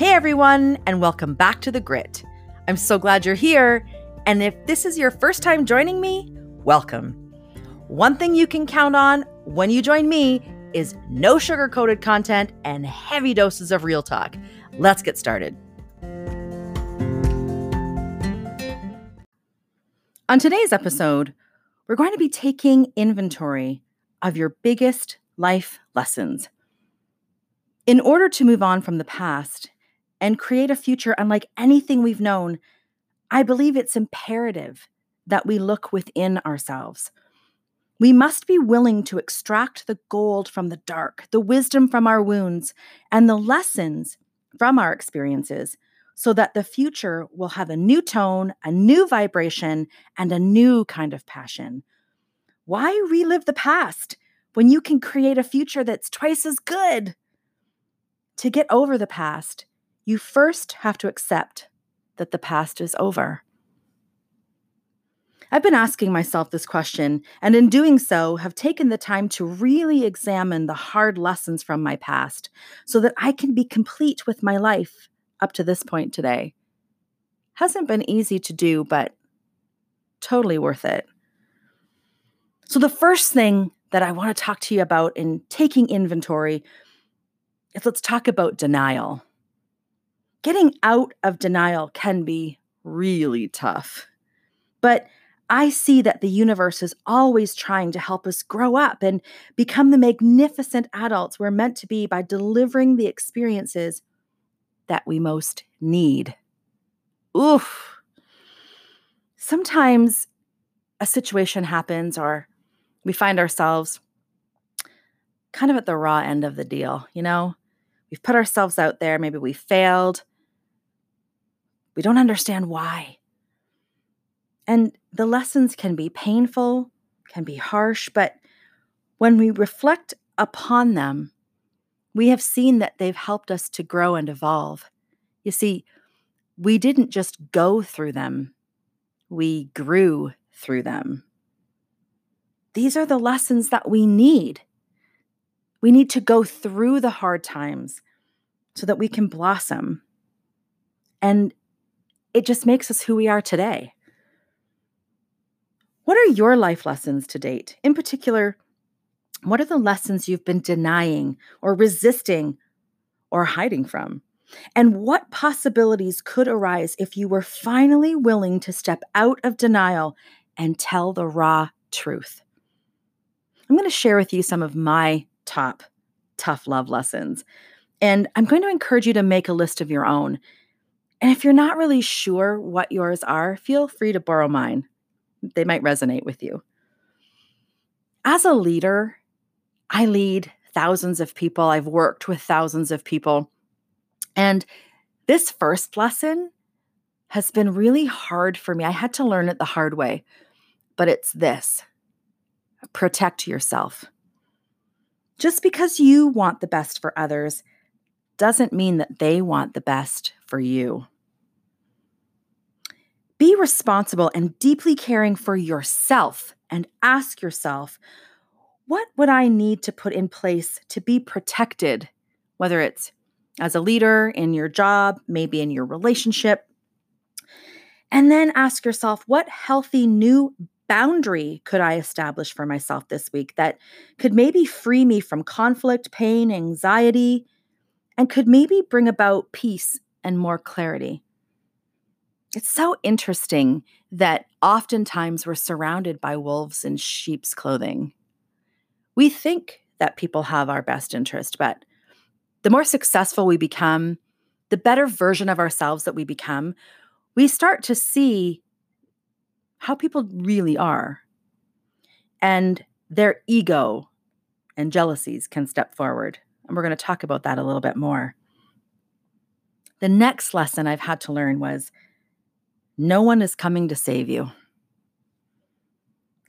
Hey everyone, and welcome back to The Grit. I'm so glad you're here, and if this is your first time joining me, welcome. One thing you can count on when you join me is no sugar-coated content and heavy doses of real talk. Let's get started. On today's episode, we're going to be taking inventory of your biggest life lessons. In order to move on from the past and create a future unlike anything we've known, I believe it's imperative that we look within ourselves. We must be willing to extract the gold from the dark, the wisdom from our wounds, and the lessons from our experiences so that the future will have a new tone, a new vibration, and a new kind of passion. Why relive the past when you can create a future that's twice as good? To get over the past, you first have to accept that the past is over. I've been asking myself this question, and in doing so, have taken the time to really examine the hard lessons from my past so that I can be complete with my life up to this point today. Hasn't been easy to do, but totally worth it. So the first thing that I want to talk to you about in taking inventory is let's talk about denial. Getting out of denial can be really tough, but I see that the universe is always trying to help us grow up and become the magnificent adults we're meant to be by delivering the experiences that we most need. Oof. Sometimes a situation happens or we find ourselves kind of at the raw end of the deal, you know? We've put ourselves out there. Maybe we failed. We don't understand why. And the lessons can be painful, can be harsh, but when we reflect upon them, we have seen that they've helped us to grow and evolve. You see, we didn't just go through them. We grew through them. These are the lessons that we need. We need to go through the hard times so that we can blossom. And it just makes us who we are today. What are your life lessons to date? In particular, what are the lessons you've been denying or resisting or hiding from? And what possibilities could arise if you were finally willing to step out of denial and tell the raw truth? I'm going to share with you some of my top tough love lessons. And I'm going to encourage you to make a list of your own. And if you're not really sure what yours are, feel free to borrow mine. They might resonate with you. As a leader, I lead thousands of people. I've worked with thousands of people. And this first lesson has been really hard for me. I had to learn it the hard way. But it's this: protect yourself. Just because you want the best for others doesn't mean that they want the best for you. Be responsible and deeply caring for yourself and ask yourself, what would I need to put in place to be protected? Whether it's as a leader, in your job, maybe in your relationship. And then ask yourself, what healthy new boundary could I establish for myself this week that could maybe free me from conflict, pain, anxiety, and could maybe bring about peace and more clarity? It's so interesting that oftentimes we're surrounded by wolves in sheep's clothing. We think that people have our best interest, but the more successful we become, the better version of ourselves that we become, we start to see how people really are. And their ego and jealousies can step forward. And we're going to talk about that a little bit more. The next lesson I've had to learn was no one is coming to save you.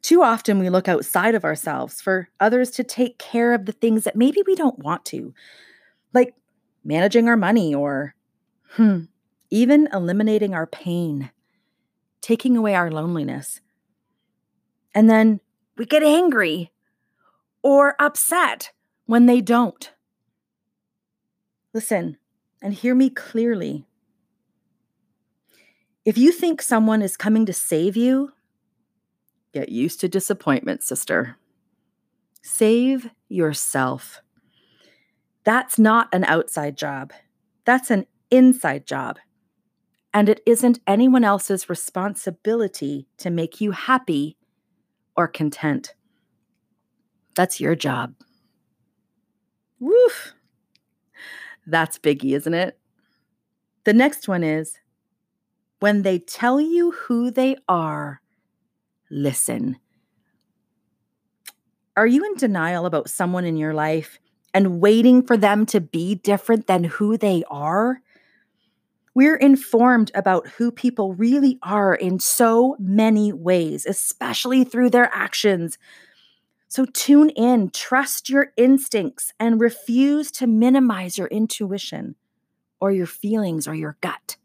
Too often we look outside of ourselves for others to take care of the things that maybe we don't want to, like managing our money or even eliminating our pain, taking away our loneliness. And then we get angry or upset when they don't. Listen, and hear me clearly. If you think someone is coming to save you, get used to disappointment, sister. Save yourself. That's not an outside job. That's an inside job. And it isn't anyone else's responsibility to make you happy or content. That's your job. Woof. That's biggie, isn't it? The next one is, when they tell you who they are, listen. Are you in denial about someone in your life and waiting for them to be different than who they are? We're informed about who people really are in so many ways, especially through their actions. So tune in, trust your instincts, and refuse to minimize your intuition or your feelings or your gut.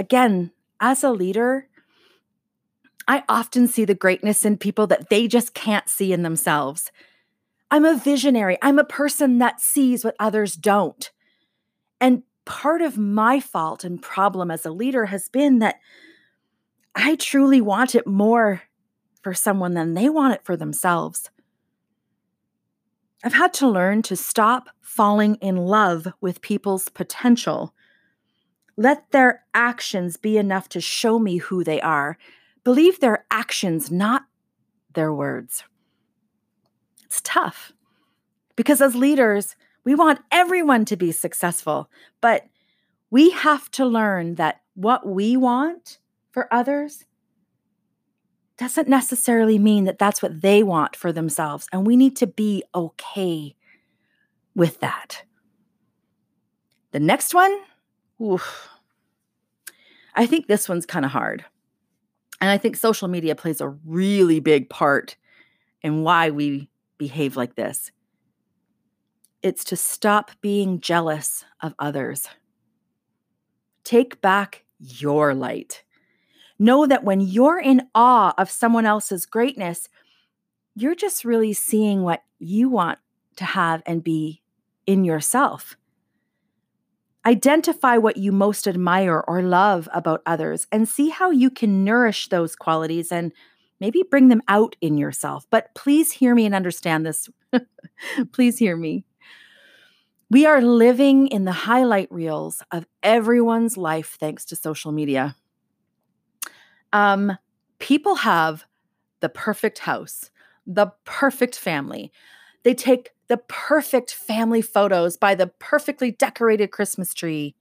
Again, as a leader, I often see the greatness in people that they just can't see in themselves. I'm a visionary. I'm a person that sees what others don't. And part of my fault and problem as a leader has been that I truly want it more for someone than they want it for themselves. I've had to learn to stop falling in love with people's potential. Let their actions be enough to show me who they are. Believe their actions, not their words. It's tough because as leaders, we want everyone to be successful, but we have to learn that what we want for others doesn't necessarily mean that that's what they want for themselves. And we need to be okay with that. The next one, oof, I think this one's kind of hard. And I think social media plays a really big part in why we behave like this. It's to stop being jealous of others. Take back your light. Know that when you're in awe of someone else's greatness, you're just really seeing what you want to have and be in yourself. Identify what you most admire or love about others and see how you can nourish those qualities and maybe bring them out in yourself. But please hear me and understand this. Please hear me. We are living in the highlight reels of everyone's life thanks to social media. People have the perfect house, the perfect family. They take the perfect family photos by the perfectly decorated Christmas tree.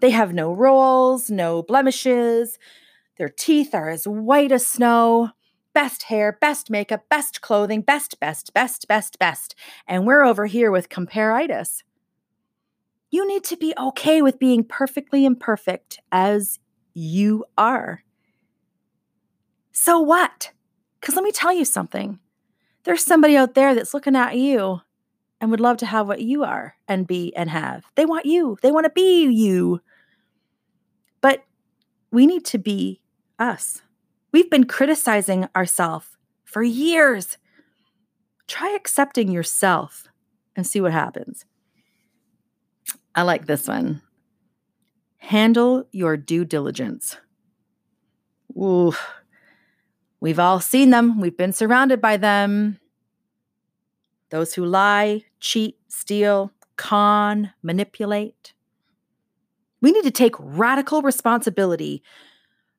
They have no rolls, no blemishes. Their teeth are as white as snow. Best hair, best makeup, best clothing, best. And we're over here with compare-itis. You need to be okay with being perfectly imperfect as you are. So what? Because let me tell you something. There's somebody out there that's looking at you and would love to have what you are and be and have. They want you. They want to be you. But we need to be us. We've been criticizing ourselves for years. Try accepting yourself and see what happens. I like this one. Handle your due diligence. Ooh. We've all seen them. We've been surrounded by them. Those who lie, cheat, steal, con, manipulate. We need to take radical responsibility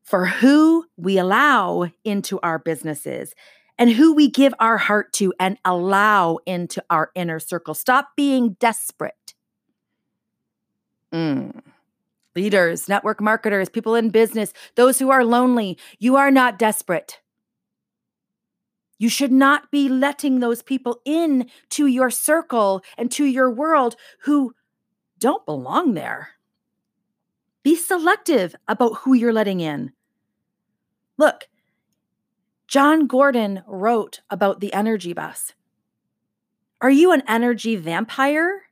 for who we allow into our businesses and who we give our heart to and allow into our inner circle. Stop being desperate. Leaders, network marketers, people in business, those who are lonely, you are not desperate. You should not be letting those people in to your circle and to your world who don't belong there. Be selective about who you're letting in. Look, John Gordon wrote about the energy bus. Are you an energy vampire?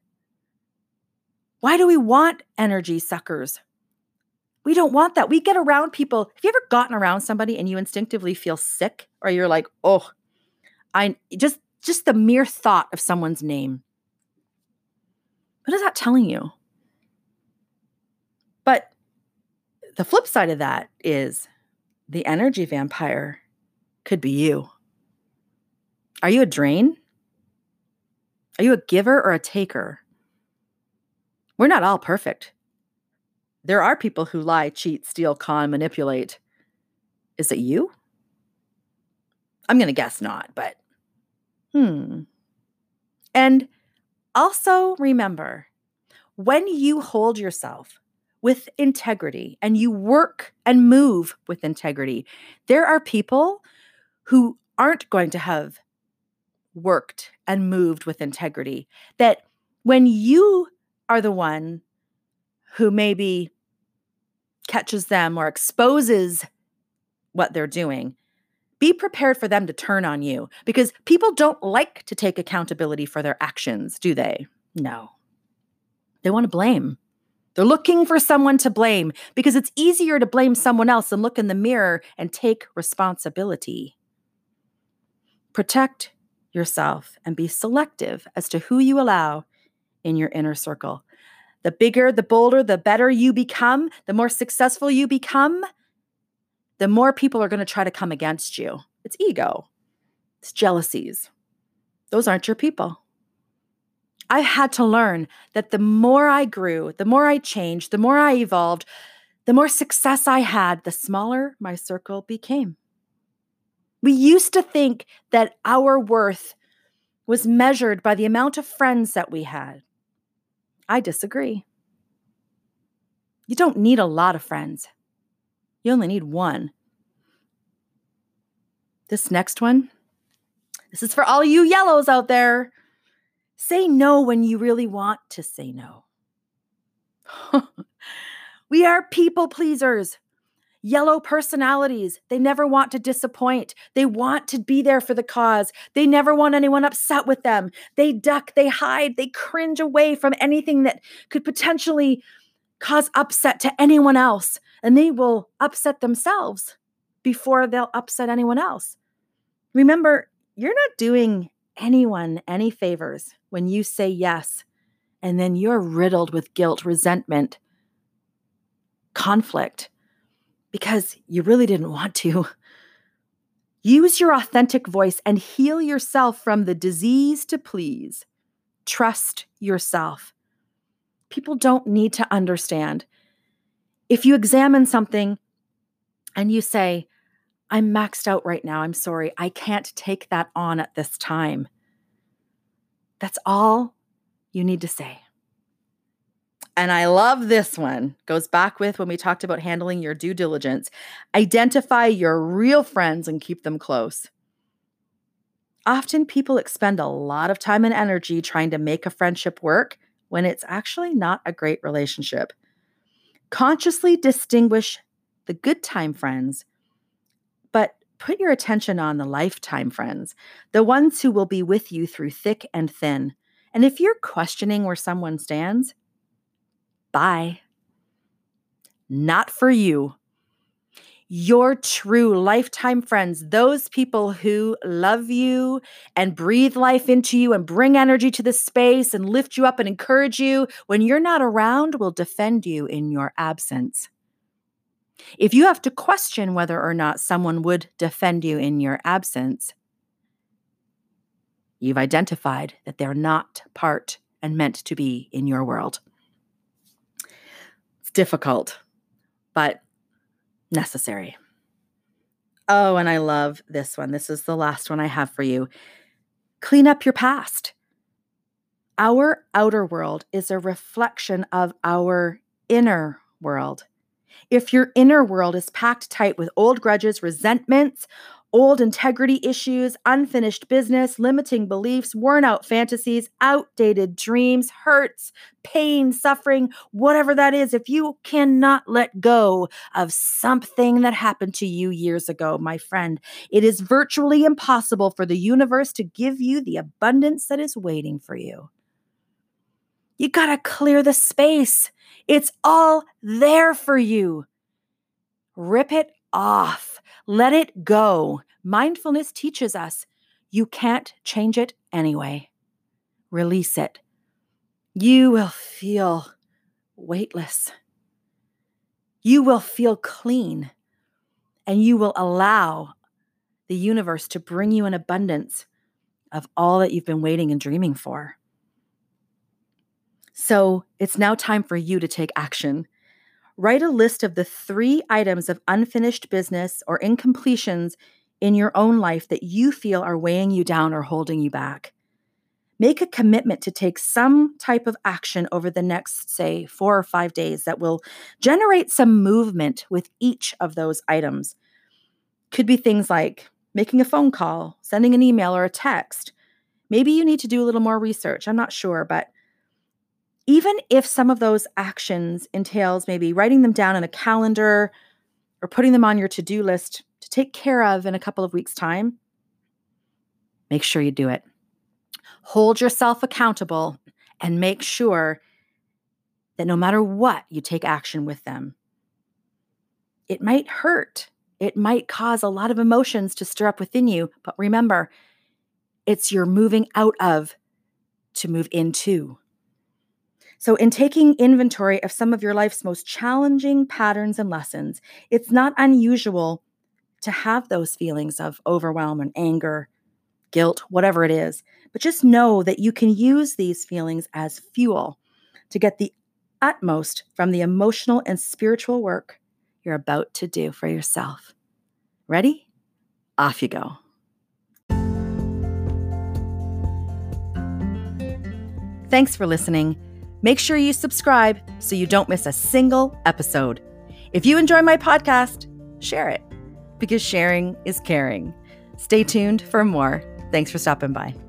Why do we want energy suckers? We don't want that. We get around people. Have you ever gotten around somebody and you instinctively feel sick? Or you're like, oh, I just the mere thought of someone's name. What is that telling you? But the flip side of that is the energy vampire could be you. Are you a drain? Are you a giver or a taker? We're not all perfect. There are people who lie, cheat, steal, con, manipulate. Is it you? I'm going to guess not, but And also remember, when you hold yourself with integrity and you work and move with integrity, there are people who aren't going to have worked and moved with integrity. That when you are the one who maybe catches them or exposes what they're doing, be prepared for them to turn on you, because people don't like to take accountability for their actions, do they? No. They want to blame. They're looking for someone to blame because it's easier to blame someone else than look in the mirror and take responsibility. Protect yourself and be selective as to who you allow in your inner circle. The bigger, the bolder, the better you become, the more successful you become, the more people are going to try to come against you. It's ego. It's jealousies. Those aren't your people. I had to learn that the more I grew, the more I changed, the more I evolved, the more success I had, the smaller my circle became. We used to think that our worth was measured by the amount of friends that we had. I disagree. You don't need a lot of friends. You only need one. This next one, this is for all you yellows out there. Say no when you really want to say no. We are people pleasers. Yellow personalities. They never want to disappoint. They want to be there for the cause. They never want anyone upset with them. They duck, they hide, they cringe away from anything that could potentially cause upset to anyone else. And they will upset themselves before they'll upset anyone else. Remember, you're not doing anyone any favors when you say yes, and then you're riddled with guilt, resentment, conflict, because you really didn't want to. Use your authentic voice and heal yourself from the disease to please. Trust yourself. People don't need to understand. If you examine something and you say, I'm maxed out right now, I'm sorry, I can't take that on at this time. That's all you need to say. And I love this one. Goes back with when we talked about handling your due diligence. Identify your real friends and keep them close. Often people expend a lot of time and energy trying to make a friendship work when it's actually not a great relationship. Consciously distinguish the good time friends, but put your attention on the lifetime friends, the ones who will be with you through thick and thin. And if you're questioning where someone stands, bye. Not for you. Your true lifetime friends, those people who love you and breathe life into you and bring energy to the space and lift you up and encourage you, when you're not around, will defend you in your absence. If you have to question whether or not someone would defend you in your absence, you've identified that they're not part and meant to be in your world. It's difficult, but necessary. Oh, and I love this one. This is the last one I have for you. Clean up your past. Our outer world is a reflection of our inner world. If your inner world is packed tight with old grudges, resentments, old integrity issues, unfinished business, limiting beliefs, worn-out fantasies, outdated dreams, hurts, pain, suffering, whatever that is, if you cannot let go of something that happened to you years ago, my friend, it is virtually impossible for the universe to give you the abundance that is waiting for you. You gotta clear the space. It's all there for you. Rip it off. Let it go. Mindfulness teaches us you can't change it anyway. Release it. You will feel weightless. You will feel clean, and you will allow the universe to bring you an abundance of all that you've been waiting and dreaming for. So it's now time for you to take action. Write a list of the 3 items of unfinished business or incompletions in your own life that you feel are weighing you down or holding you back. Make a commitment to take some type of action over the next, say, 4 or 5 days that will generate some movement with each of those items. Could be things like making a phone call, sending an email or a text. Maybe you need to do a little more research. I'm not sure, but even if some of those actions entails maybe writing them down in a calendar or putting them on your to-do list to take care of in a couple of weeks' time, make sure you do it. Hold yourself accountable and make sure that no matter what, you take action with them. It might hurt. It might cause a lot of emotions to stir up within you, but remember, it's your moving out of to move into. So in taking inventory of some of your life's most challenging patterns and lessons, it's not unusual to have those feelings of overwhelm and anger, guilt, whatever it is. But just know that you can use these feelings as fuel to get the utmost from the emotional and spiritual work you're about to do for yourself. Ready? Off you go. Thanks for listening. Make sure you subscribe so you don't miss a single episode. If you enjoy my podcast, share it, because sharing is caring. Stay tuned for more. Thanks for stopping by.